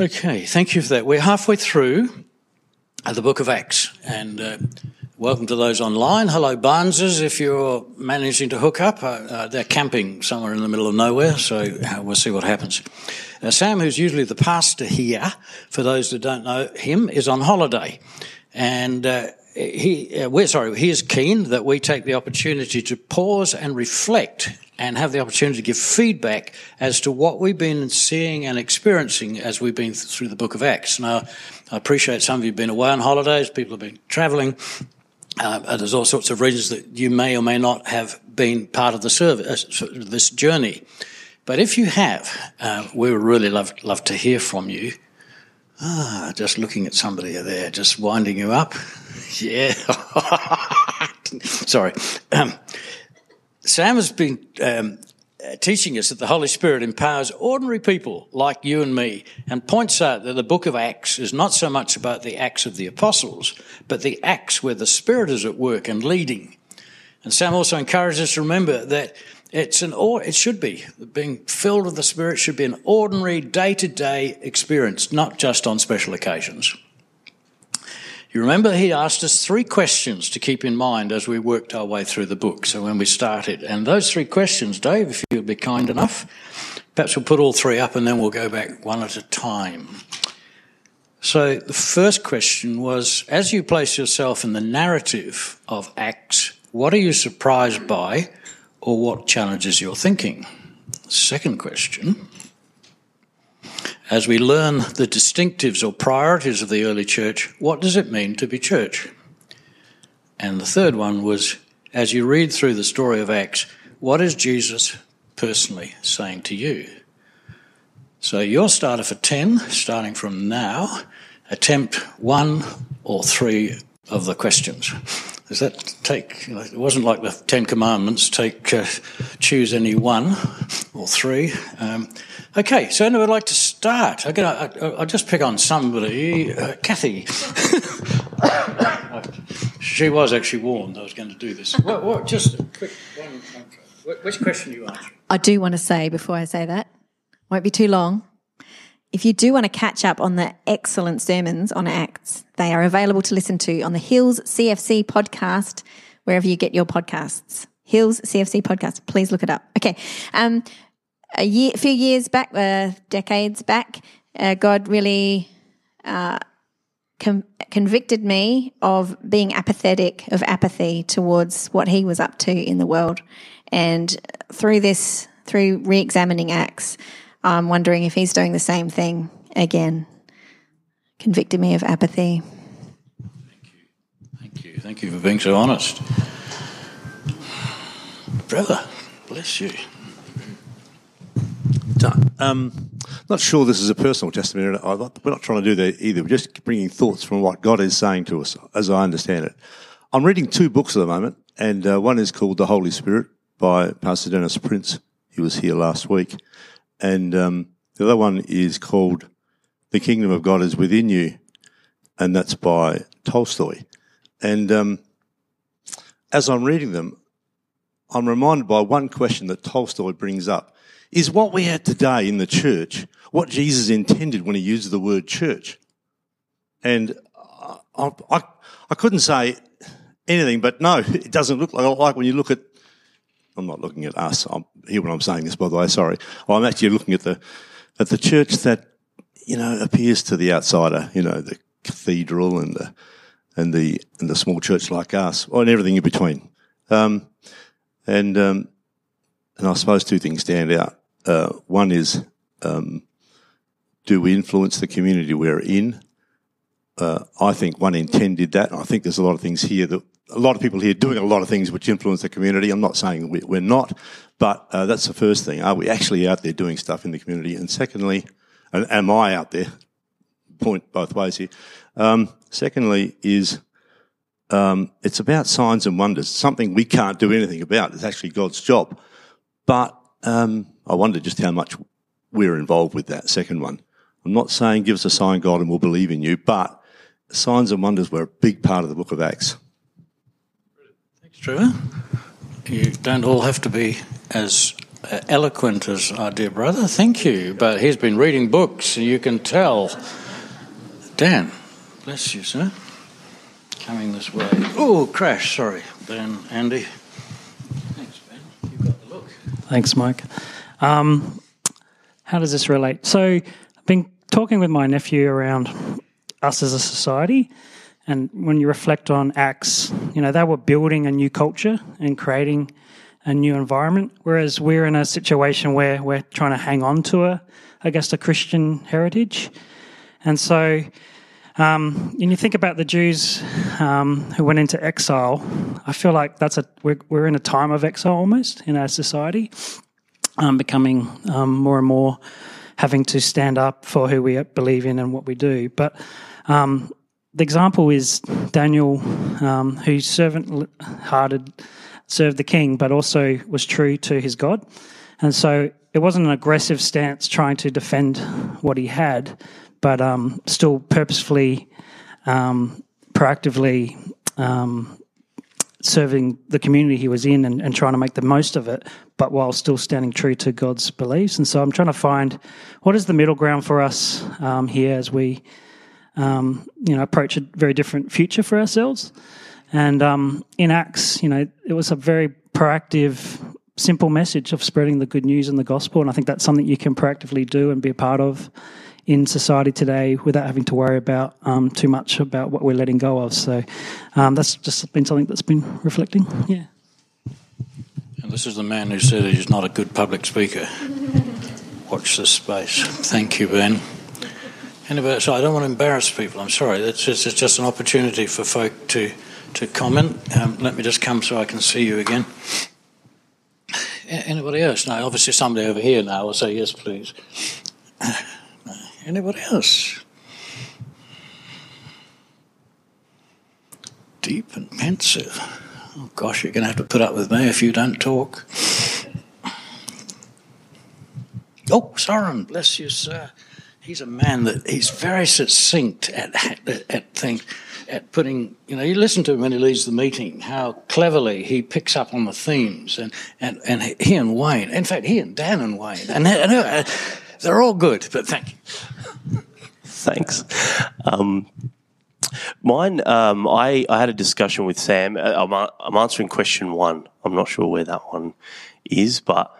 Okay, thank you for that. We're halfway through the Book of Acts, and welcome to those online. Hello, Barneses, if you're managing to hook up. They're camping somewhere in the middle of nowhere, so we'll see what happens. Sam, who's usually the pastor here, for those that don't know him, is on holiday, and he is keen that we take the opportunity to pause and reflect and have the opportunity to give feedback as to what we've been seeing and experiencing as we've been through the Book of Acts. Now, I appreciate some of you have been away on holidays, people have been travelling, there's all sorts of reasons that you may or may not have been part of the service, this journey. But if you have, we would really love to hear from you. Ah, just looking at somebody there, just winding you up. Yeah. Sorry. Sam has been teaching us that the Holy Spirit empowers ordinary people like you and me and points out that the Book of Acts is not so much about the acts of the apostles, but the acts where the Spirit is at work and leading. And Sam also encourages us to remember that being filled with the Spirit should be an ordinary day-to-day experience, not just on special occasions. You remember he asked us three questions to keep in mind as we worked our way through the book, so when we started. And those three questions, Dave, if you would be kind enough, perhaps we'll put all three up and then we'll go back one at a time. So the first question was, as you place yourself in the narrative of Acts, what are you surprised by or what challenges your thinking? Second question, as we learn the distinctives or priorities of the early church, what does it mean to be church? And the third one was, as you read through the story of Acts, what is Jesus personally saying to you? So your starter for 10, starting from now, attempt one or three of the questions. Does that take, it wasn't like the Ten Commandments, choose any one or three. Okay, so I'd like to start. I'll just pick on somebody, Kathy. She was actually warned I was going to do this. What, just a quick one. Which question are you answering? I do want to say, before I say that, won't be too long, if you do want to catch up on the excellent sermons on Acts, they are available to listen to on the Hills CFC podcast, wherever you get your podcasts. Hills CFC podcast, please look it up. Okay, a few years back, decades back, God really convicted me of being apathetic, of apathy towards what he was up to in the world. And through re-examining Acts, I'm wondering if he's doing the same thing again. Convicted me of apathy. Thank you. Thank you for being so honest. Brother, bless you. Not sure this is a personal testimony. We're not trying to do that either. We're just bringing thoughts from what God is saying to us, as I understand it. I'm reading two books at the moment, and one is called The Holy Spirit by Pastor Dennis Prince. He was here last week. And the other one is called The Kingdom of God is Within You, and that's by Tolstoy. And as I'm reading them, I'm reminded by one question that Tolstoy brings up, is what we have today in the church what Jesus intended when he used the word church? And I couldn't say anything, but no, it doesn't look like when you look at, I'm not looking at us. I hear what I'm saying this, by the way, sorry. I'm actually looking at the church that, appears to the outsider, the cathedral and the small church like us, and everything in between. And I suppose two things stand out. One is, do we influence the community we're in? I think 1 in 10 did that. I think there's a lot of people here doing a lot of things which influence the community. I'm not saying we're not, but that's the first thing. Are we actually out there doing stuff in the community? And secondly, and am I out there? Point both ways here. Secondly is it's about signs and wonders, something we can't do anything about. It's actually God's job. But I wonder just how much we're involved with that second one. I'm not saying give us a sign, God, and we'll believe in you, but signs and wonders were a big part of the Book of Acts. Trevor, you don't all have to be as eloquent as our dear brother, thank you, but he's been reading books, and you can tell. Dan, bless you, sir. Coming this way. Oh, crash, sorry. Ben, Andy. Thanks, Ben. You've got the look. Thanks, Mike. How does this relate? So I've been talking with my nephew around us as a society, and when you reflect on Acts, you know, they were building a new culture and creating a new environment, whereas we're in a situation where we're trying to hang on to a Christian heritage. And so when you think about the Jews who went into exile, I feel like we're in a time of exile almost in our society, becoming more and more having to stand up for who we believe in and what we do. But the example is Daniel, who servant-hearted served the king, but also was true to his God. And so it wasn't an aggressive stance trying to defend what he had, but still purposefully, proactively serving the community he was in and trying to make the most of it, but while still standing true to God's beliefs. And so I'm trying to find what is the middle ground for us here as we approach a very different future for ourselves. And in Acts, it was a very proactive, simple message of spreading the good news and the gospel, and I think that's something you can proactively do and be a part of in society today without having to worry about too much about what we're letting go of. So that's just been something that's been reflecting, yeah. And this is the man who said he's not a good public speaker. Watch this space. Thank you, Ben. Anyway, so I don't want to embarrass people, I'm sorry. It's just an opportunity for folk to comment. Let me just come so I can see you again. Anybody else? No, obviously somebody over here now will say yes, please. Anybody else? Deep and pensive. Oh, gosh, you're going to have to put up with me if you don't talk. Oh, Soren, bless you, sir. He's a man that he's very succinct at things. At putting, you listen to him when he leaves the meeting, how cleverly he picks up on the themes, and he and Wayne, in fact, he and Dan and Wayne, and they're all good, but thank you. Thanks. Mine, I had a discussion with Sam. I'm answering question one. I'm not sure where that one is, but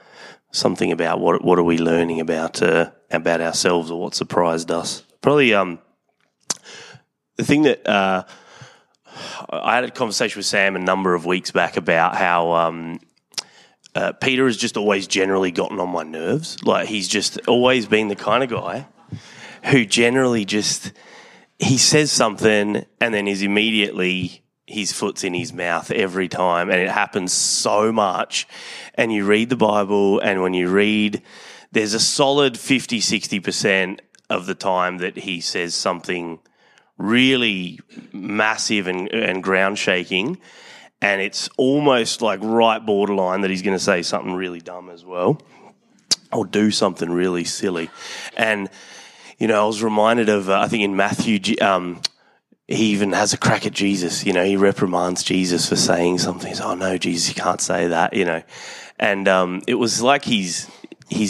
something about what are we learning about ourselves or what surprised us. Probably... the thing that I had a conversation with Sam a number of weeks back about how Peter has just always generally gotten on my nerves. Like, he's just always been the kind of guy who generally just, he says something and then is immediately, his foot's in his mouth every time, and it happens so much. And you read the Bible, and when you read, there's a solid 50, 60% of the time that he says something really massive and ground-shaking, and it's almost like right borderline that he's going to say something really dumb as well or do something really silly. And, I was reminded of, I think in Matthew, he even has a crack at Jesus. He reprimands Jesus for saying something. He's, oh, no, Jesus, you can't say that, And it was like his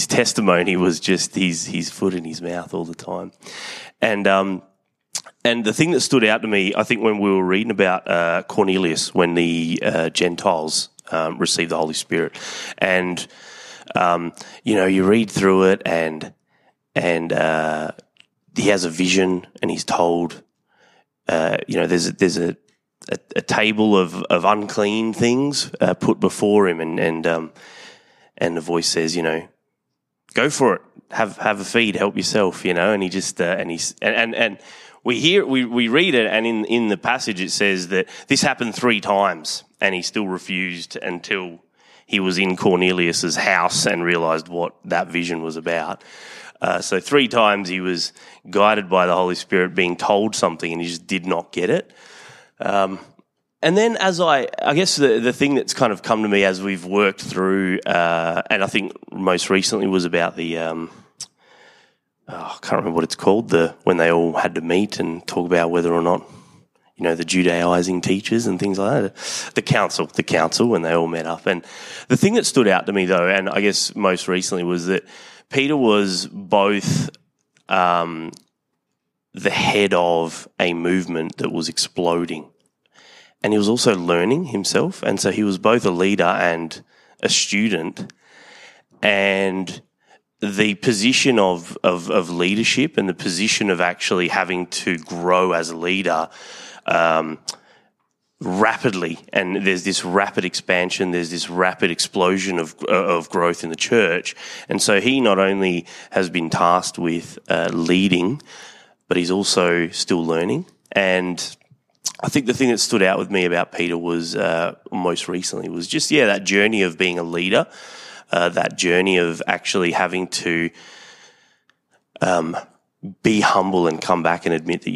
testimony was just his foot in his mouth all the time. And the thing that stood out to me, I think, when we were reading about Cornelius, when the Gentiles received the Holy Spirit, and you read through it, and he has a vision, and he's told, there's a table of unclean things put before him, and the voice says, go for it, have a feed, help yourself, and he just and We read it, and in the passage it says that this happened 3 times, and he still refused until he was in Cornelius's house and realised what that vision was about. So 3 times he was guided by the Holy Spirit, being told something, and he just did not get it. And then as I guess the thing that's kind of come to me as we've worked through, and I think most recently was about the... I can't remember what it's called, when they all had to meet and talk about whether or not you know, the Judaizing teachers and things like that. The council, when they all met up. And the thing that stood out to me, though, and I guess most recently, was that Peter was both the head of a movement that was exploding, and he was also learning himself. And so he was both a leader and a student, and the position of leadership and the position of actually having to grow as a leader rapidly. And there's this rapid expansion, there's this rapid explosion of growth in the church. And so he not only has been tasked with leading, but he's also still learning. And I think the thing that stood out with me about Peter was most recently was just, that journey of being a leader, that journey of actually having to be humble and come back and admit that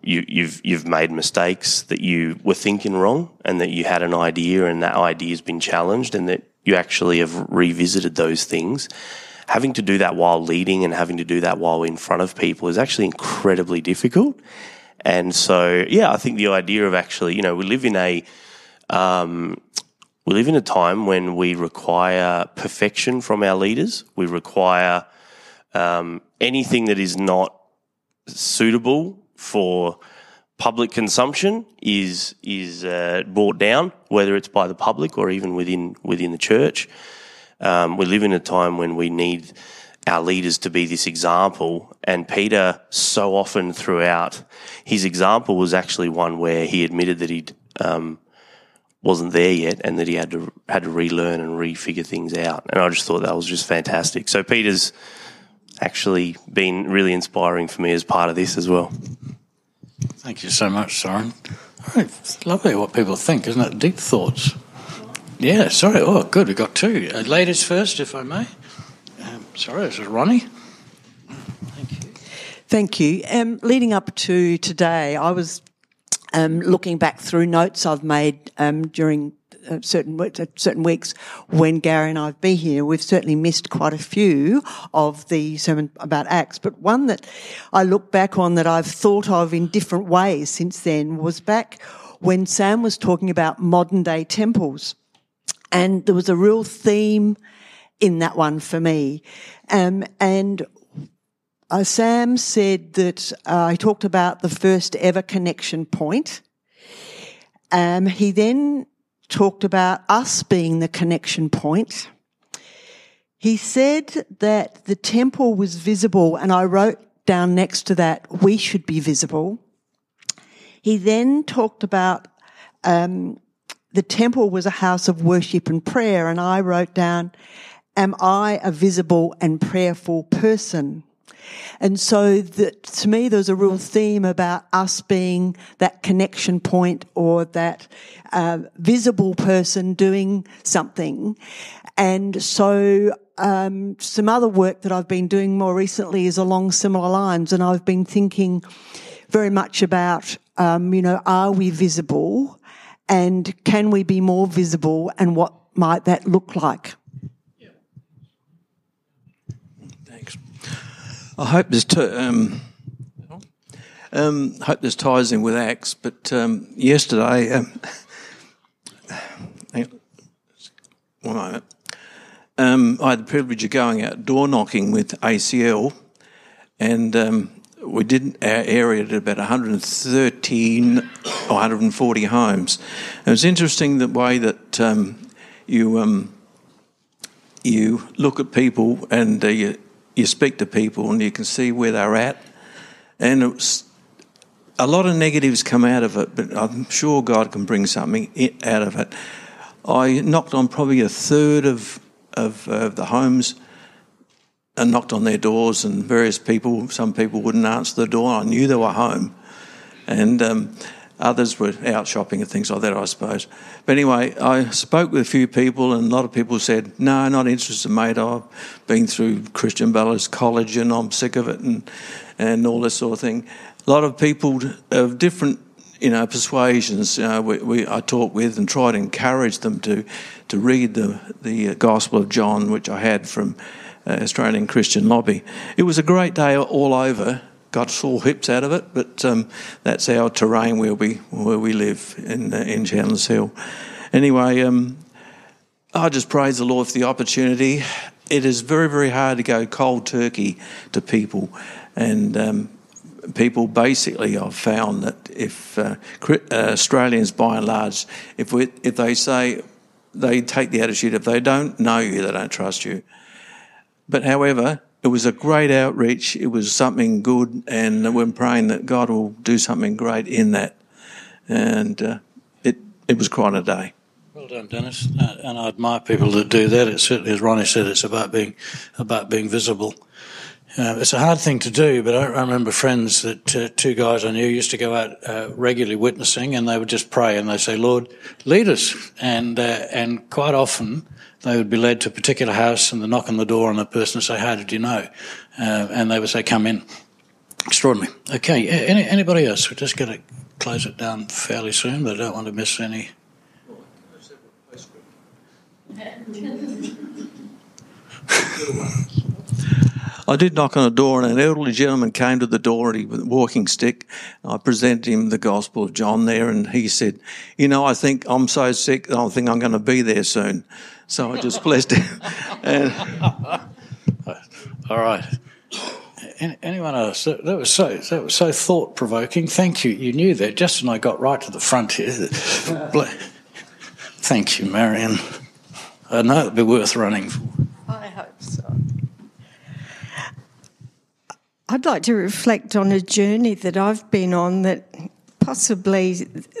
you've made mistakes, that you were thinking wrong, and that you had an idea and that idea has been challenged, and that you actually have revisited those things. Having to do that while leading and having to do that while in front of people is actually incredibly difficult. And so, I think the idea of actually, we live in a time when we require perfection from our leaders. We require anything that is not suitable for public consumption is brought down, whether it's by the public or even within the church. We live in a time when we need our leaders to be this example, and Peter so often throughout his example was actually one where he admitted that he wasn't there yet and that he had to relearn and refigure things out. And I just thought that was just fantastic. So Peter's actually been really inspiring for me as part of this as well. Thank you so much, Soren. Oh, it's lovely what people think, isn't it? Deep thoughts. Yeah, sorry. Oh, good. We've got two. Ladies first, if I may. Sorry, this is Ronnie. Thank you. Leading up to today, I was looking back through notes I've made during certain weeks when Gary and I have been here. We've certainly missed quite a few of the sermon about Acts, but one that I look back on that I've thought of in different ways since then was back when Sam was talking about modern-day temples. And there was a real theme in that one for me. And Sam said that he talked about the first ever connection point. He then talked about us being the connection point. He said that the temple was visible, and I wrote down next to that, we should be visible. He then talked about the temple was a house of worship and prayer, and I wrote down, am I a visible and prayerful person? And so to me there's a real theme about us being that connection point or that visible person doing something. And so some other work that I've been doing more recently is along similar lines, and I've been thinking very much about are we visible, and can we be more visible, and what might that look like? Yeah. Thanks. I hope this ties in with Acts. But yesterday, one moment, I had the privilege of going out door knocking with ACL, and we did our area to about 113 or 140 homes. And it's interesting the way that you look at people and you speak to people, and you can see where they're at. And a lot of negatives come out of it, but I'm sure God can bring something out of it. I knocked on probably a third of the homes and knocked on their doors, and various people, some people wouldn't answer the door. I knew they were home, and others were out shopping and things like that, I suppose. But anyway, I spoke with a few people, and a lot of people said, no, not interested, mate. I've been through Christian Brothers College and I'm sick of it and all this sort of thing. A lot of people of different persuasions I talked with and tried to encourage them to read the Gospel of John, which I had from Australian Christian Lobby. It was a great day all over got sore hips out of it, but that's our terrain where we live in Chandler's Hill. Anyway, I just praise the Lord for the opportunity. It is very, very hard to go cold turkey to people, and people basically I've found that if Australians by and large, if they say, they take the attitude, if they don't know you, they don't trust you. But however, it was a great outreach. It was something good, and we're praying that God will do something great in that. And it was quite a day. Well done, Dennis. And I admire people that do that. It's certainly, as Ronnie said, it's about being visible. It's a hard thing to do, but I remember friends that two guys I knew used to go out regularly witnessing, and they would just pray and they say, "Lord, lead us." And quite often they would be led to a particular house, and they knock on the door, and the person would say, "How did you know?" And they would say, "Come in." Extraordinary. Okay, anybody else? We're just going to close it down fairly soon, but I don't want to miss any. I did knock on a door, and an elderly gentleman came to the door with a walking stick. I presented him the Gospel of John there, and he said, "You know, I think I'm so sick, I don't think I'm going to be there soon." So I just blessed him. And all right. Anyone else? That was so thought-provoking. Thank you. You knew that. Justin and I got right to the front here. Thank you, Marion. I know it'd be worth running for. I hope so. I'd like to reflect on a journey that I've been on that possibly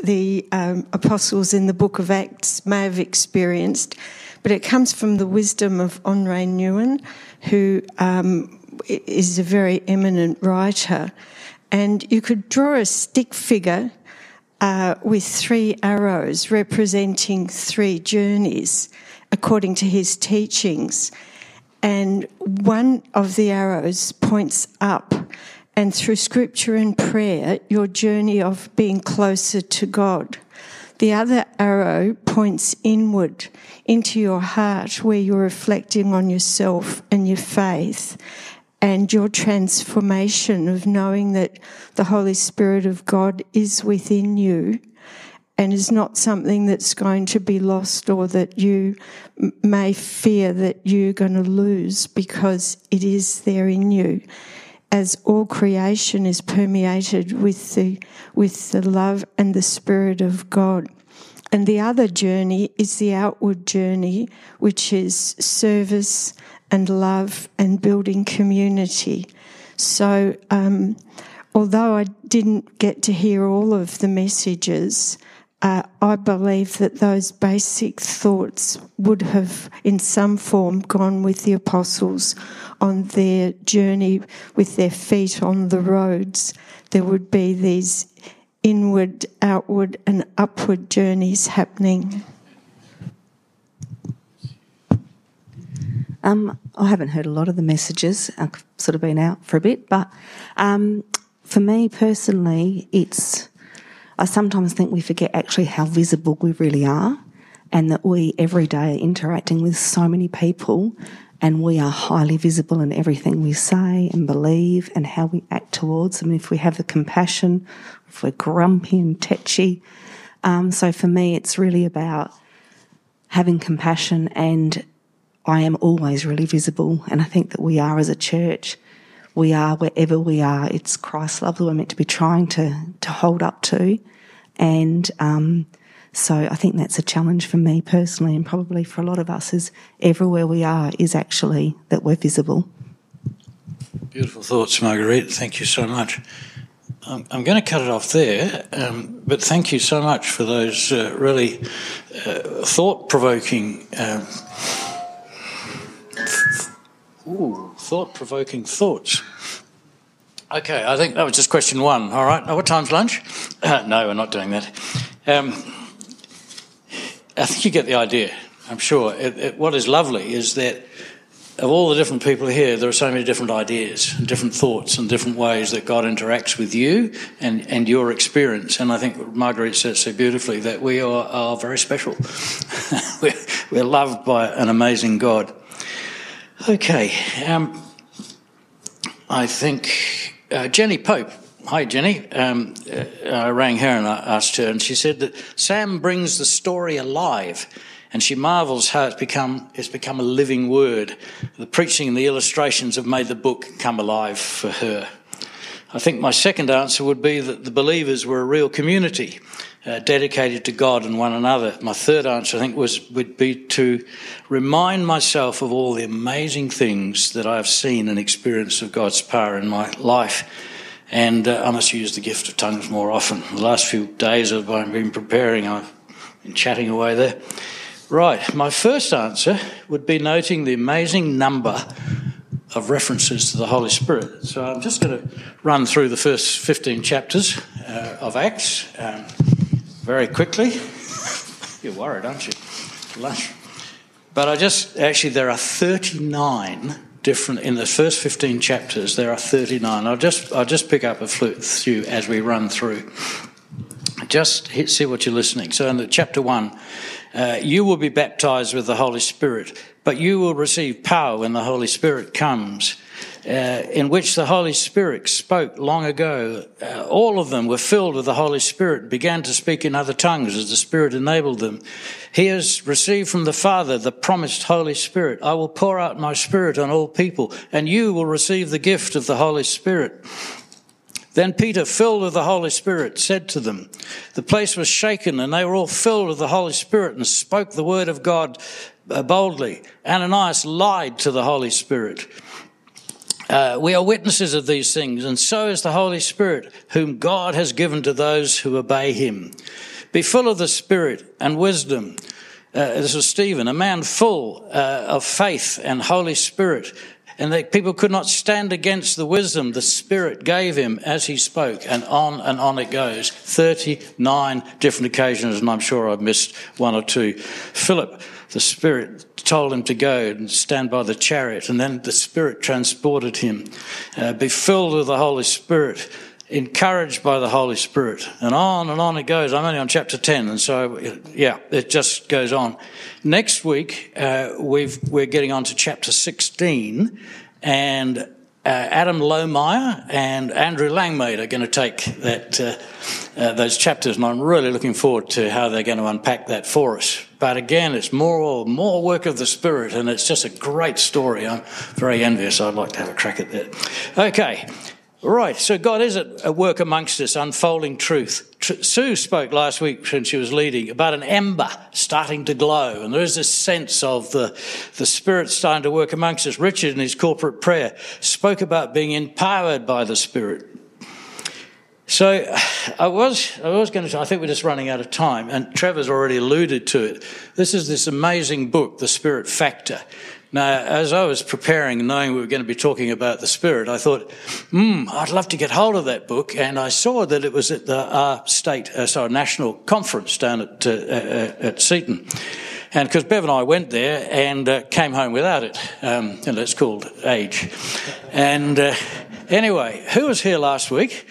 the apostles in the Book of Acts may have experienced, but it comes from the wisdom of Onre Nguyen, who is a very eminent writer. And you could draw a stick figure with three arrows representing three journeys according to his teachings. And one of the arrows points up, and through scripture and prayer, your journey of being closer to God. The other arrow points inward, into your heart, where you're reflecting on yourself and your faith and your transformation of knowing that the Holy Spirit of God is within you and is not something that's going to be lost, or that you may fear that you're going to lose, because it is there in you. As all creation is permeated with the love and the Spirit of God. And the other journey is the outward journey, which is service and love and building community. So although I didn't get to hear all of the messages, I believe that those basic thoughts would have in some form gone with the apostles on their journey with their feet on the roads. There would be these inward, outward and upward journeys happening. I haven't heard a lot of the messages. I've sort of been out for a bit, but for me personally, it's... I sometimes think we forget actually how visible we really are, and that we every day are interacting with so many people, and we are highly visible in everything we say and believe and how we act towards them. If we have the compassion, if we're grumpy and tetchy. So for me, it's really about having compassion, and I am always really visible. And I think that we are as a church. We are, wherever we are, it's Christ's love that we're meant to be trying to hold up to. And so I think that's a challenge for me personally, and probably for a lot of us, is everywhere we are is actually that we're visible. Beautiful thoughts, Marguerite. Thank you so much. I'm going to cut it off there, but thank you so much for those really thought-provoking thought-provoking thoughts. Okay, I think that was just question one. All right, now what time's lunch? No, we're not doing that. I think you get the idea, I'm sure. What is lovely is that of all the different people here, there are so many different ideas and different thoughts and different ways that God interacts with you and your experience. And I think Marguerite said so beautifully that we are very special. We're loved by an amazing God. Okay, I think Jenny Pope, hi Jenny, I rang her and I asked her, and she said that Sam brings the story alive, and she marvels how it's become a living word. The preaching and the illustrations have made the book come alive for her. I think my second answer would be that the believers were a real community, dedicated to God and one another. My third answer, I think, would be to remind myself of all the amazing things that I've seen and experienced of God's power in my life. And I must use the gift of tongues more often. The last few days I've been preparing, I've been chatting away there. Right, my first answer would be noting the amazing number of references to the Holy Spirit. So I'm just going to run through the first 15 chapters of Acts very quickly. You're worried, aren't you? Lunch. But there are 39 different, in the first 15 chapters, there are 39. I'll just pick up a few as we run through. Just see what you're listening. So in the chapter 1, you will be baptised with the Holy Spirit, but you will receive power when the Holy Spirit comes, in which the Holy Spirit spoke long ago. All of them were filled with the Holy Spirit, began to speak in other tongues as the Spirit enabled them. He has received from the Father the promised Holy Spirit. I will pour out my Spirit on all people, and you will receive the gift of the Holy Spirit. Then Peter, filled with the Holy Spirit, said to them, the place was shaken, and they were all filled with the Holy Spirit and spoke the word of God boldly. Ananias lied to the Holy Spirit. We are witnesses of these things, and so is the Holy Spirit, whom God has given to those who obey him. Be full of the Spirit and wisdom. This was Stephen, a man full of faith and Holy Spirit, and that people could not stand against the wisdom the Spirit gave him as he spoke, and on it goes. 39 different occasions, and I'm sure I've missed one or two. Philip, the Spirit told him to go and stand by the chariot, and then the Spirit transported him. Be filled with the Holy Spirit, encouraged by the Holy Spirit, and on it goes. I'm only on chapter 10, and so, yeah, it just goes on. Next week, we're getting on to chapter 16, and Adam Lohmeyer and Andrew Langmaid are going to take that those chapters, and I'm really looking forward to how they're going to unpack that for us. But again, it's more work of the Spirit, and it's just a great story. I'm very envious. I'd like to have a crack at that. Okay. Right, so God is at work amongst us, unfolding truth. Sue spoke last week when she was leading about an ember starting to glow, and there is this sense of the Spirit starting to work amongst us. Richard, in his corporate prayer, spoke about being empowered by the Spirit. So I was going to, I think we're just running out of time, and Trevor's already alluded to it. This is this amazing book, The Spirit Factor. Now, as I was preparing and knowing we were going to be talking about the Spirit, I thought, I'd love to get hold of that book. And I saw that it was at the national conference down at Seton. And because Bev and I went there and came home without it. And it's called age. And anyway, who was here last week?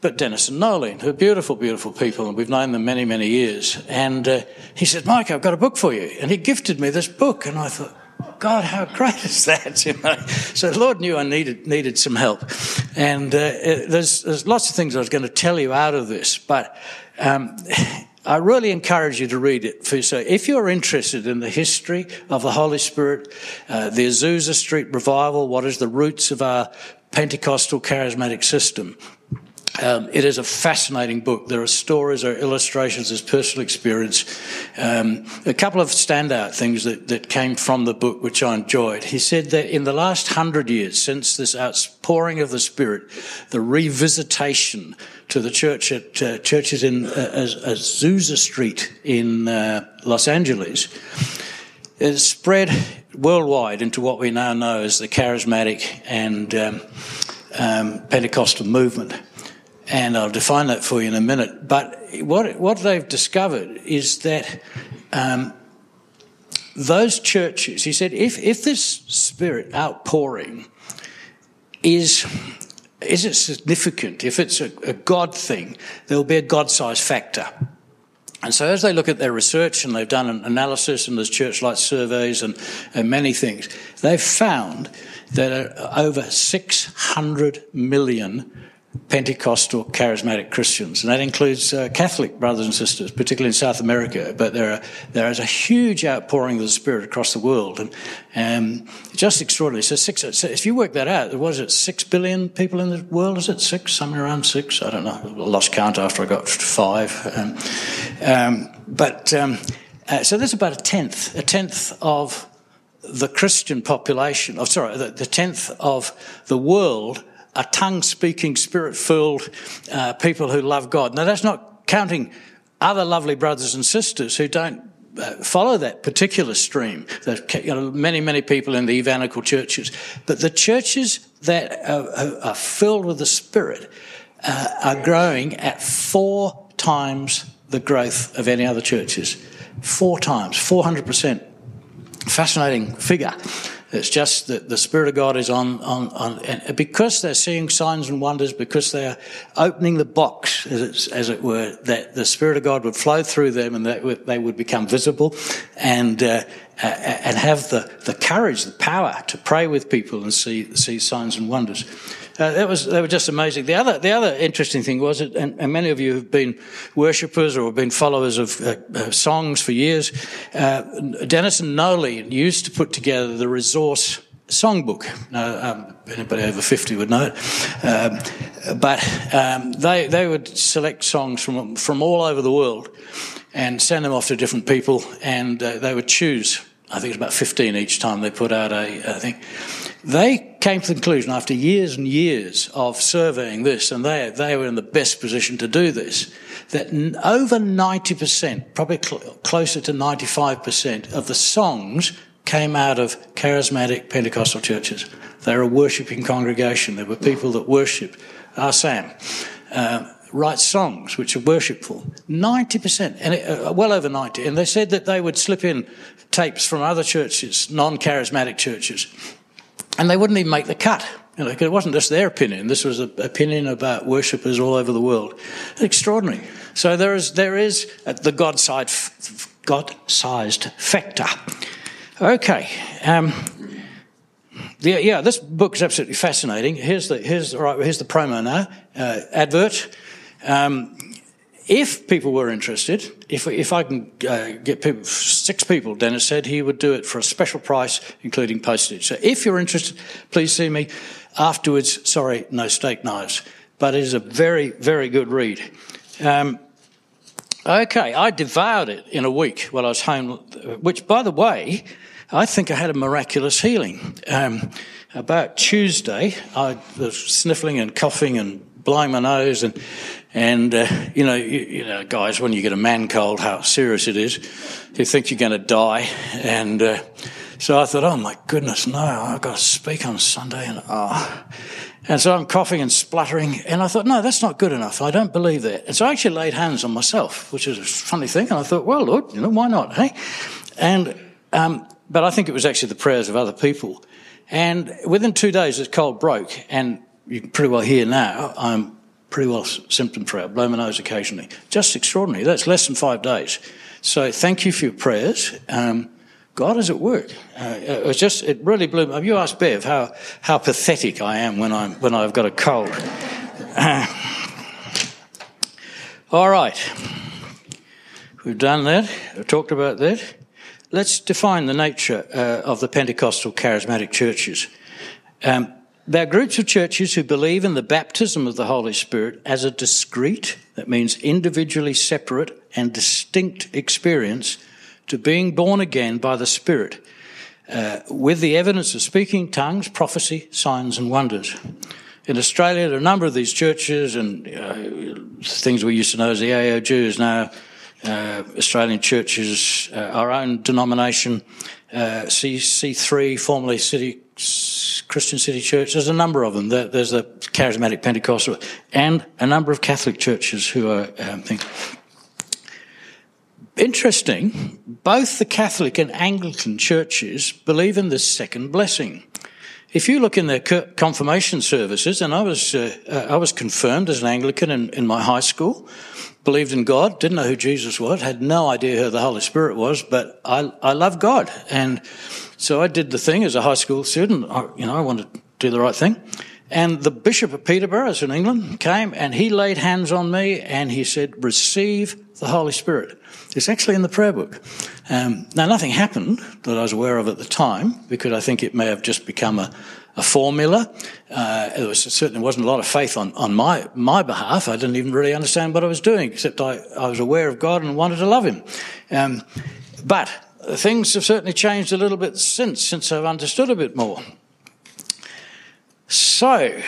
But Dennis and Nolene, who are beautiful, beautiful people, and we've known them many, many years. And he said, Mike, I've got a book for you. And he gifted me this book. And I thought, God, how great is that? You know? So the Lord knew I needed some help. And there's lots of things I was going to tell you out of this, but I really encourage you to read it. So if you're interested in the history of the Holy Spirit, the Azusa Street Revival, what is the roots of our Pentecostal charismatic system, it is a fascinating book. There are stories, there are illustrations, there's personal experience. A couple of standout things that came from the book, which I enjoyed. He said that in the last 100 years since this outpouring of the Spirit, the revisitation to the church at churches in Azusa Street in Los Angeles is spread worldwide into what we now know as the charismatic and Pentecostal movement. And I'll define that for you in a minute. But what they've discovered is that those churches, he said, if this Spirit outpouring is it significant, if it's a God thing, there will be a God-sized factor. And so as they look at their research, and they've done an analysis, and there's church-like surveys and many things, they've found that are over 600 million Pentecostal charismatic Christians, and that includes Catholic brothers and sisters, particularly in South America. But there is a huge outpouring of the Spirit across the world, and just extraordinary. So if you work that out, was it 6 billion people in the world? Is it six? Somewhere around six? I don't know. I lost count after I got to five. So that's about a tenth of the Christian population. The tenth of the world. Are tongue-speaking, spirit-filled people who love God. Now, that's not counting other lovely brothers and sisters who don't follow that particular stream. There's many, many people in the evangelical churches. But the churches that are filled with the Spirit are growing at 4 times the growth of any other churches. 4 times, 400%. Fascinating figure. It's just that the Spirit of God is on, and because they're seeing signs and wonders, because they're opening the box, as it were, that the Spirit of God would flow through them and that they would become visible and have the courage, the power to pray with people and see signs and wonders. They were just amazing. The other interesting thing was, and many of you have been worshippers or have been followers of songs for years, Dennis and Nolly used to put together the Resource Songbook. Anybody over 50 would know it. They would select songs from all over the world and send them off to different people, and they would choose. I think it was about 15 each time they put out a thing. They came to the conclusion after years and years of surveying this, and they were in the best position to do this, that over 90%, probably closer to 95% of the songs came out of charismatic Pentecostal churches. They were a worshipping congregation. There were people that worshipped. Sam writes songs which are worshipful. 90%, and well over 90%. And they said that they would slip in tapes from other churches, non-charismatic churches, and they wouldn't even make the cut. Cause it wasn't just their opinion. This was an opinion about worshippers all over the world. Extraordinary. So there is the God-sized factor. Okay. This book is absolutely fascinating. Here's the promo now. Advert. If people were interested, if I can get people, 6 people, Dennis said he would do it for a special price, including postage. So if you're interested, please see me. Afterwards, sorry, no steak knives. But it is a very, very good read. I devoured it in a week while I was home, which, by the way, I think I had a miraculous healing. About Tuesday, I was sniffling and coughing and blowing my nose, and guys, when you get a man cold, how serious it is. You think you're going to die, and so I thought, oh my goodness, no, I've got to speak on Sunday, and so I'm coughing and spluttering, and I thought, no, that's not good enough. I don't believe that, and so I actually laid hands on myself, which is a funny thing, and I thought, well, Lord, why not, hey? And but I think it was actually the prayers of other people, and within 2 days, this cold broke, and you can pretty well hear now, I'm pretty well symptom-free. I blow my nose occasionally. Just extraordinary. That's less than 5 days. So thank you for your prayers. God is at work. It really blew me. You asked Bev how pathetic I am when I've got a cold. All right. We've done that. We've talked about that. Let's define the nature of the Pentecostal charismatic churches. They're groups of churches who believe in the baptism of the Holy Spirit as a discrete, that means individually separate and distinct experience to being born again by the Spirit, with the evidence of speaking tongues, prophecy, signs and wonders. In Australia, there are a number of these churches and things we used to know as the AOGs now, Australian churches, our own denomination, C3, formerly City Christian City Church. There's a number of them. There's the charismatic Pentecostal and a number of Catholic churches who are interesting. Both the Catholic and Anglican churches believe in this second blessing. If you look in their confirmation services, and I was confirmed as an Anglican in my high school, believed in God, didn't know who Jesus was, had no idea who the Holy Spirit was, but I love God. And so I did the thing as a high school student. I wanted to do the right thing. And the Bishop of Peterborough in England came and he laid hands on me and he said, receive the Holy Spirit. It's actually in the prayer book. Now, nothing happened that I was aware of at the time because I think it may have just become a formula. It certainly wasn't a lot of faith on my behalf. I didn't even really understand what I was doing except I was aware of God and wanted to love him. But things have certainly changed a little bit since I've understood a bit more. So,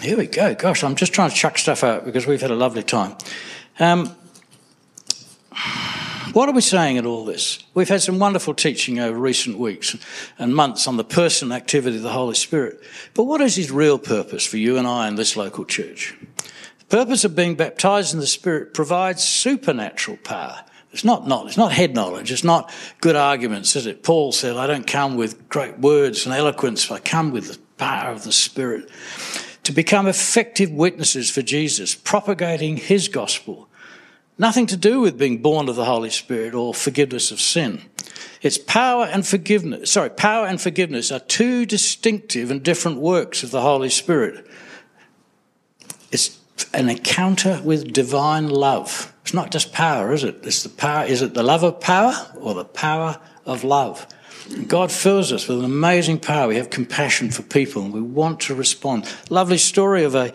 here we go. Gosh, I'm just trying to chuck stuff out because we've had a lovely time. What are we saying in all this? We've had some wonderful teaching over recent weeks and months on the person activity of the Holy Spirit. But what is his real purpose for you and I in this local church? The purpose of being baptized in the Spirit provides supernatural power. It's not knowledge. It's not head knowledge. It's not good arguments, is it? Paul said, I don't come with great words and eloquence, but I come with the power of the Spirit to become effective witnesses for Jesus, propagating his gospel. Nothing to do with being born of the Holy Spirit or forgiveness of sin. It's power and forgiveness are two distinctive and different works of the Holy Spirit. It's an encounter with divine love. It's not just power, is it? It's the power. Is it the love of power or the power of love? God fills us with an amazing power. We have compassion for people and we want to respond. Lovely story of a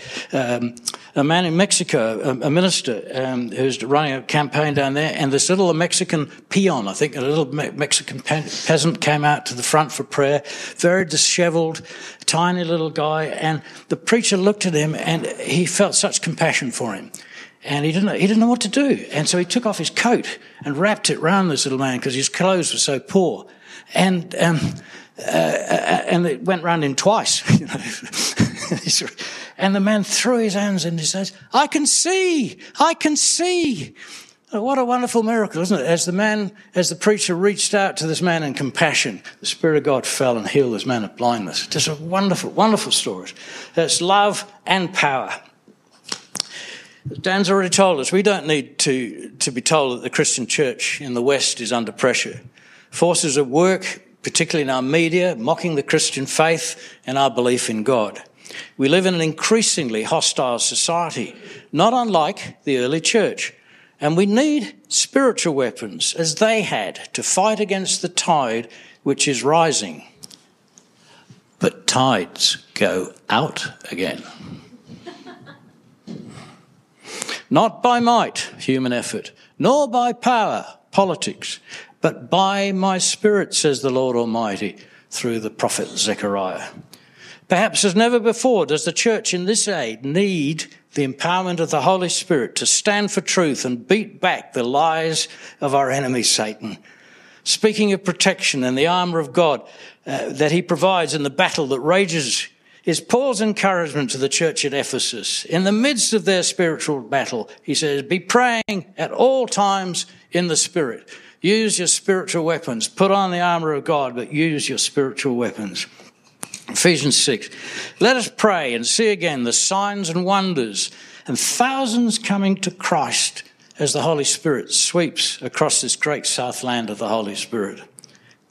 man in Mexico, a minister who's running a campaign down there, and this little Mexican peon, I think, a little Mexican peasant came out to the front for prayer, very disheveled, tiny little guy, and the preacher looked at him and he felt such compassion for him. And he didn't know what to do. And so he took off his coat and wrapped it round this little man because his clothes were so poor. And it went round him twice. You know. And the man threw his hands in and he says, I can see! I can see! What a wonderful miracle, isn't it? As the preacher reached out to this man in compassion, the Spirit of God fell and healed this man of blindness. Just a wonderful, wonderful story. That's love and power. Dan's already told us we don't need to be told that the Christian church in the West is under pressure. Forces at work, particularly in our media, mocking the Christian faith and our belief in God. We live in an increasingly hostile society, not unlike the early church, and we need spiritual weapons, as they had, to fight against the tide which is rising. But tides go out again. Not by might, human effort, nor by power, politics, but by my Spirit, says the Lord Almighty, through the prophet Zechariah. Perhaps as never before does the church in this age need the empowerment of the Holy Spirit to stand for truth and beat back the lies of our enemy, Satan. Speaking of protection and the armour of God that he provides in the battle that rages is Paul's encouragement to the church at Ephesus. In the midst of their spiritual battle, he says, be praying at all times in the Spirit. Use your spiritual weapons. Put on the armour of God, but use your spiritual weapons. Ephesians 6. Let us pray and see again the signs and wonders and thousands coming to Christ as the Holy Spirit sweeps across this great southland of the Holy Spirit.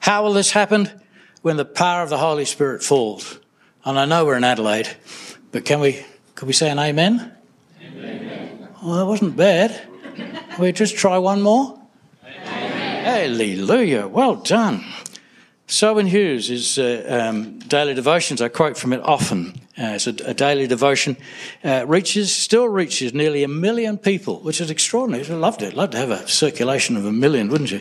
How will this happen? When the power of the Holy Spirit falls. And I know we're in Adelaide, but could we say an amen? Amen. Well, that wasn't bad. We just try one more? Amen. Hallelujah. Well done. Selwyn Hughes' daily devotions, I quote from it often, it's a daily devotion, still reaches nearly 1 million people, which is extraordinary. I loved it. I'd love to have a circulation of 1 million, wouldn't you?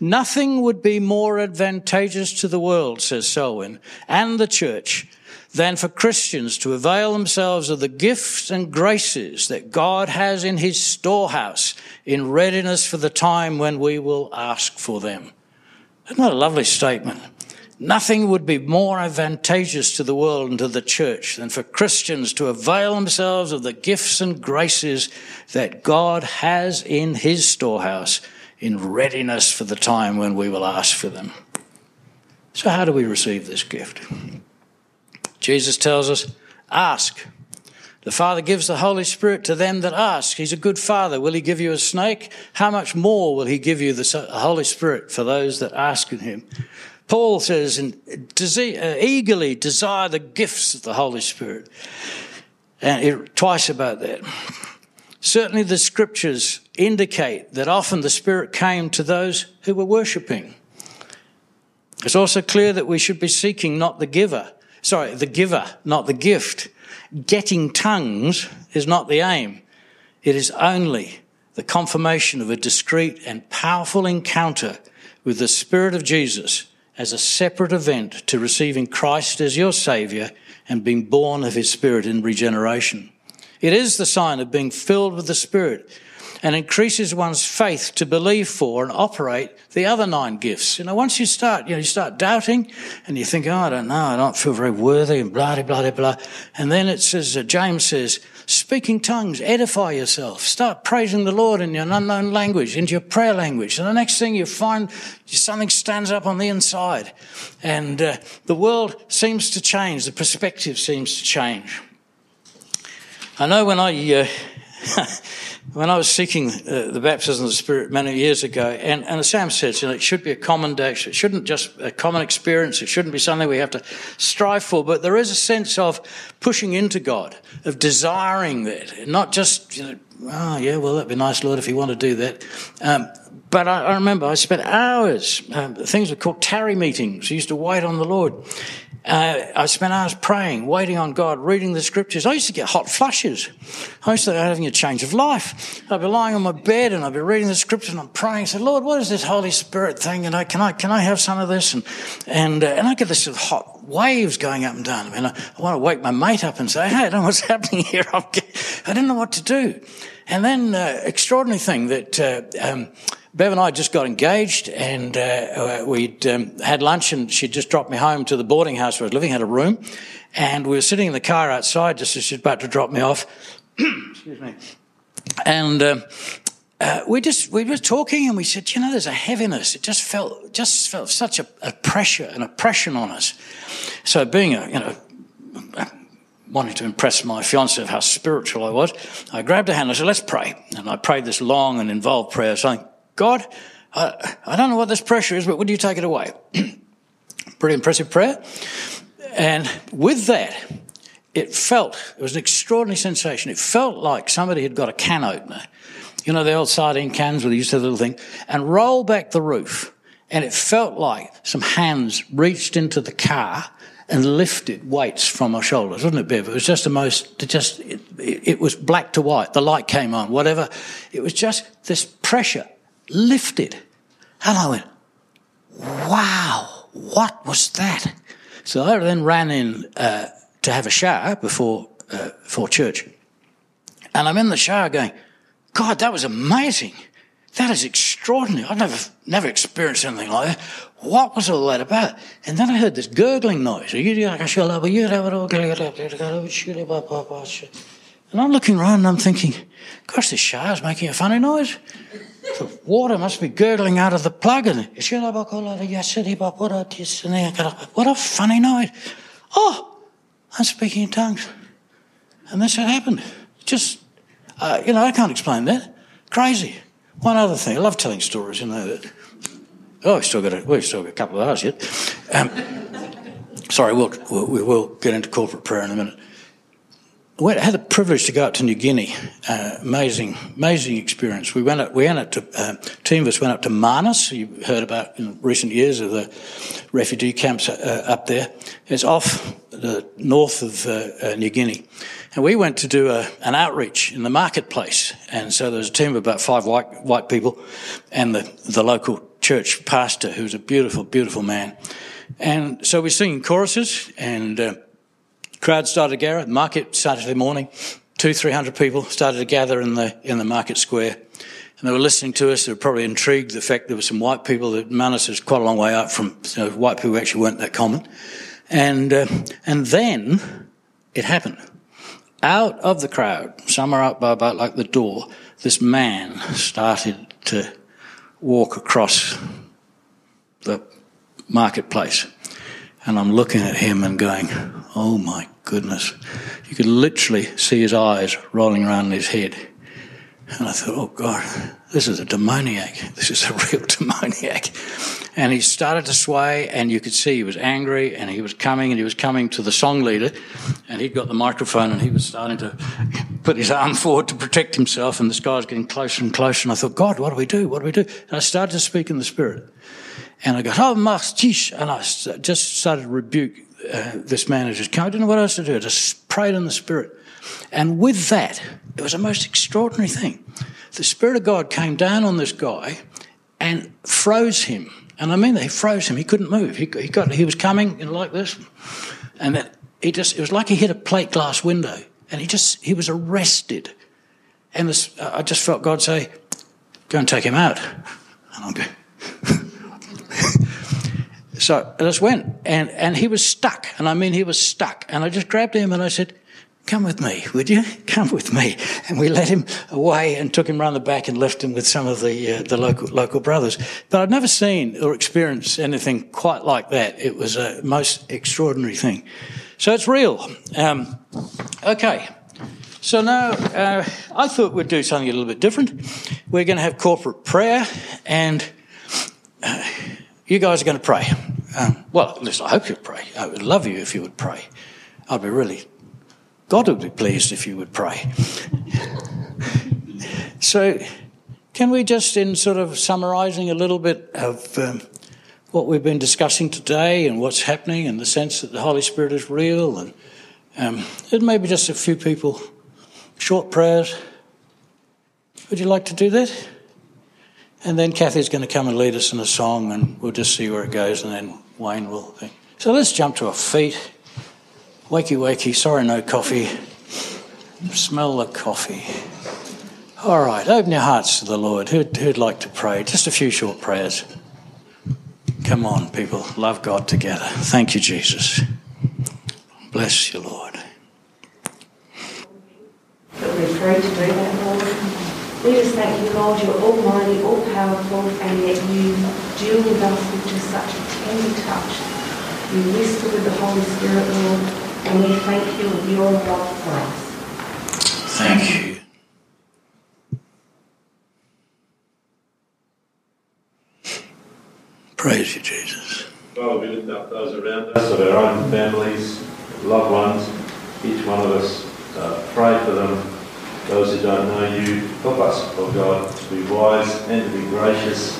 Nothing would be more advantageous to the world, says Selwyn, and the church, than for Christians to avail themselves of the gifts and graces that God has in his storehouse in readiness for the time when we will ask for them. Isn't that a lovely statement? Nothing would be more advantageous to the world and to the church than for Christians to avail themselves of the gifts and graces that God has in his storehouse in readiness for the time when we will ask for them. So how do we receive this gift? Jesus tells us, ask. The Father gives the Holy Spirit to them that ask. He's a good Father. Will he give you a snake? How much more will he give you the Holy Spirit for those that ask in him? Paul says, eagerly desire the gifts of the Holy Spirit. And twice about that. Certainly the scriptures indicate that often the Spirit came to those who were worshipping. It's also clear that we should be seeking the giver, not the gift. Getting tongues is not the aim. It is only the confirmation of a discreet and powerful encounter with the Spirit of Jesus as a separate event to receiving Christ as your Saviour and being born of his Spirit in regeneration. It is the sign of being filled with the Spirit and increases one's faith to believe for and operate the other nine gifts. Once you start doubting and you think, I don't know, I don't feel very worthy and blah, blah, blah. And then it says, James says, speaking tongues, edify yourself. Start praising the Lord in your unknown language, into your prayer language. And the next thing you find, something stands up on the inside. And the world seems to change. The perspective seems to change. I know when I was seeking the baptism of the Spirit many years ago, and as Sam says, it should be a common day. It shouldn't just a common experience. It shouldn't be something we have to strive for. But there is a sense of pushing into God, of desiring that, not just, that'd be nice, Lord, if you want to do that. But I remember I spent hours, things were called tarry meetings. I used to wait on the Lord. I spent hours praying, waiting on God, reading the scriptures. I used to get hot flushes. I used to be having a change of life. I'd be lying on my bed and I'd be reading the scriptures and I'm praying. I said, Lord, what is this Holy Spirit thing? And can I have some of this? And I get this sort of hot waves going up and down. I want to wake my mate up and say, hey, I don't know what's happening here. I didn't know what to do. And then extraordinary thing that Bev and I just got engaged, and we'd had lunch, and she'd just dropped me home to the boarding house where I was living, had a room, and we were sitting in the car outside just as she's about to drop me off. Excuse me. And we were talking, and we said, there's a heaviness. It just felt such a pressure, an oppression on us. So being wanting to impress my fiancée of how spiritual I was, I grabbed her hand and I said, let's pray. And I prayed this long and involved prayer saying, God, I don't know what this pressure is, but would you take it away? Pretty impressive prayer. And with that, it was an extraordinary sensation. It felt like somebody had got a can opener, the old sardine cans where they used to have the little thing, and rolled back the roof. And it felt like some hands reached into the car and lifted weights from my shoulders, wasn't it, Bev? It was just it was black to white. The light came on, whatever. It was just this pressure lifted. And I went, wow, what was that? So I then ran in to have a shower before church. And I'm in the shower going, God, that was amazing. That is extraordinary. I've never experienced anything like that. What was all that about? And then I heard this gurgling noise. And I'm looking around and I'm thinking, gosh, this shower's making a funny noise. The water must be gurgling out of the plug. And what a funny noise. Oh, I'm speaking in tongues. And this had happened. Just, I can't explain that. Crazy. One other thing, I love telling stories, that. Oh, we've still got a couple of hours yet. Sorry, we will get into corporate prayer in a minute. I had the privilege to go up to New Guinea. Amazing experience. A team of us went up to Manus. You heard about in recent years of the refugee camps up there. It's off the north of New Guinea. And we went to do an outreach in the marketplace. And so there was a team of about five white people and the local church pastor, who's a beautiful, beautiful man. And so we sing choruses and... crowd started to gather. Market Saturday morning, 200-300 people started to gather in the market square, and they were listening to us. They were probably intrigued the fact there were some white people. That Manus is quite a long way up from white people actually weren't that common, and then it happened. Out of the crowd, somewhere up by about like the door, this man started to walk across the marketplace. And I'm looking at him and going, oh my goodness. You could literally see his eyes rolling around in his head. And I thought, oh God, this is a demoniac. This is a real demoniac. And he started to sway, and you could see he was angry, and he was coming to the song leader, and he'd got the microphone, and he was starting to put his arm forward to protect himself, and this guy was getting closer and closer, and I thought, God, what do we do? What do we do? And I started to speak in the Spirit. And I go, oh, mastish, and I just started to rebuke this man who just came. I didn't know what else to do. I just prayed in the Spirit. And with that, it was a most extraordinary thing. The Spirit of God came down on this guy and froze him. And I mean that, he froze him. He couldn't move. He was coming like this. And then it was like he hit a plate glass window. And he was arrested. And I just felt God say, go and take him out. And I'm going... So I just went. And he was stuck. And I mean, he was stuck. And I just grabbed him and I said... come with me, would you? Come with me. And we led him away and took him round the back and left him with some of the local brothers. But I'd never seen or experienced anything quite like that. It was a most extraordinary thing. So it's real. Okay. So now I thought we'd do something a little bit different. We're going to have corporate prayer, and you guys are going to pray. Well, at least I hope you'll pray. I would love you if you would pray. I'd be really... God would be pleased if you would pray. So can we just, in sort of summarising a little bit of what we've been discussing today and what's happening and the sense that the Holy Spirit is real, and maybe just a few people, short prayers. Would you like to do that? And then Kathy's going to come and lead us in a song, and we'll just see where it goes, and then Wayne will think. So let's jump to our feet. Wakey, wakey, sorry, no coffee. Smell the coffee. All right, open your hearts to the Lord. Who'd like to pray? Just a few short prayers. Come on, people, love God together. Thank you, Jesus. Bless you, Lord. We pray today, Lord. We just thank you, Lord, you're almighty, all-powerful, and yet you deal with us with just such a tender touch. You whisper with the Holy Spirit, Lord. And we thank you for your love for us. Thank you. Praise you, Jesus. Father, we lift up those around us, of our own families, loved ones, each one of us. Pray for them, those who don't know you. Help us, oh God, to be wise and to be gracious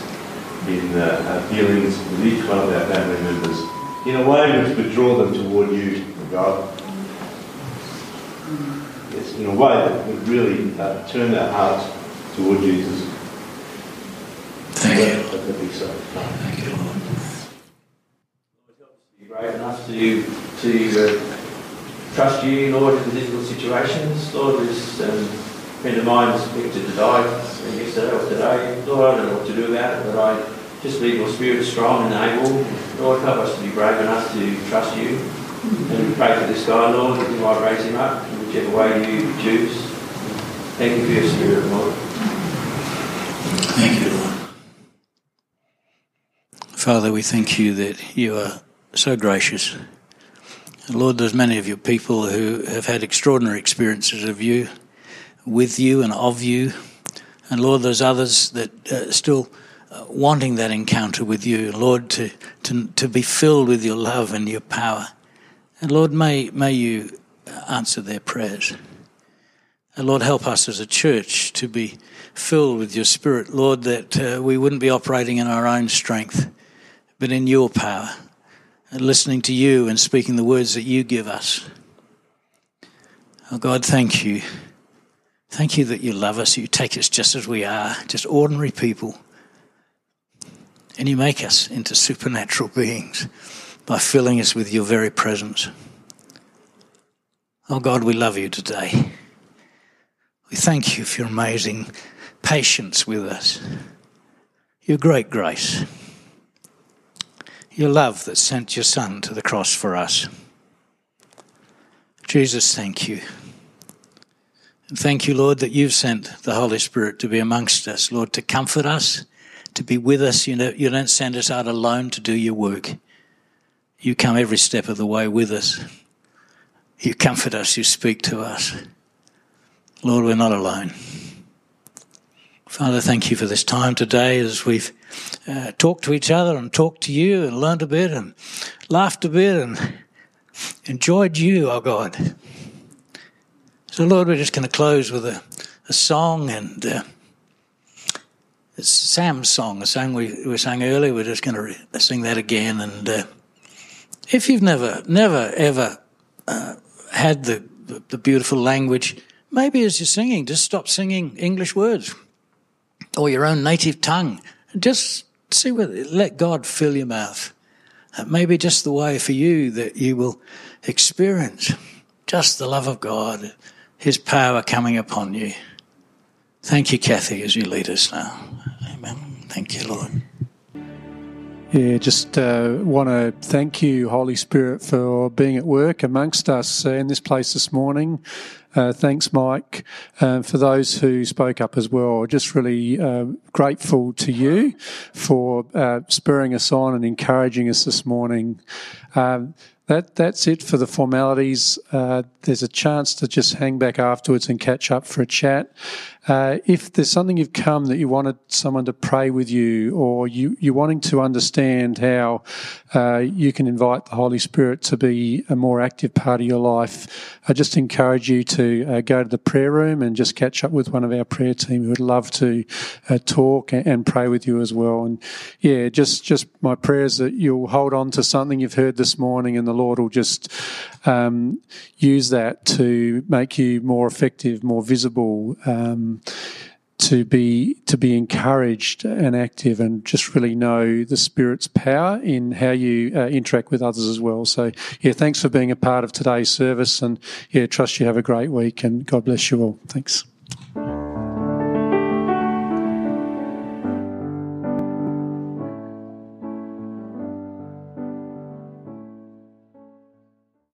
in our dealings with each one of our family members, in a way which would draw them toward you, God. It's in a way that would really turn their hearts toward Jesus. Thank you. That be so. Thank you, Lord. Be great enough to trust you, Lord, in difficult situations. Lord, this friend of mine is expected to die yesterday or today. Lord, I don't know what to do about it, but I just leave your spirit strong and able. Lord, help us to be brave enough to trust you. And we pray for this guy, Lord, that you might raise him up in whichever way you choose. Thank you for your spirit, Lord. Thank you, Lord. Father, we thank you that you are so gracious. And Lord, there's many of your people who have had extraordinary experiences of you, with you and of you. And Lord, there's others that still... wanting that encounter with you, Lord, to be filled with your love and your power. And Lord, may you answer their prayers. And Lord, help us as a church to be filled with your Spirit, Lord, that we wouldn't be operating in our own strength, but in your power, and listening to you and speaking the words that you give us. Oh God, thank you. Thank you that you love us. You take us just as we are, just ordinary people. And you make us into supernatural beings by filling us with your very presence. Oh God, we love you today. We thank you for your amazing patience with us, your great grace, your love that sent your Son to the cross for us. Jesus, thank you. And thank you, Lord, that you've sent the Holy Spirit to be amongst us, Lord, to comfort us, to be with us. You know, you don't send us out alone to do your work. You come every step of the way with us. You comfort us. You speak to us. Lord, we're not alone. Father, thank you for this time today as we've talked to each other and talked to you and learned a bit and laughed a bit and enjoyed you, oh God. So, Lord, we're just going to close with a song, and it's Sam's song, a song we sang earlier. We're just going to sing that again. And if you've never, ever had the beautiful language, maybe as you're singing, just stop singing English words or your own native tongue. Just see whether, let God fill your mouth. That may be just the way for you that you will experience just the love of God, His power coming upon you. Thank you, Kathy, as you lead us now. Amen. Thank you, Lord. Yeah, just want to thank you, Holy Spirit, for being at work amongst us in this place this morning. Thanks, Mike, for those who spoke up as well. Just really grateful to you for spurring us on and encouraging us this morning. That's it for the formalities. There's a chance to just hang back afterwards and catch up for a chat. If there's something you've come that you wanted someone to pray with you, or you're wanting to understand how you can invite the Holy Spirit to be a more active part of your life, I just encourage you to go to the prayer room and just catch up with one of our prayer team who would love to talk and pray with you as well. And yeah, just my prayers that you'll hold on to something you've heard this morning, and the Lord will just use that to make you more effective, more visible, to be encouraged and active, and just really know the Spirit's power in how you interact with others as well. So, yeah, thanks for being a part of today's service, and yeah, trust you have a great week, and God bless you all. Thanks.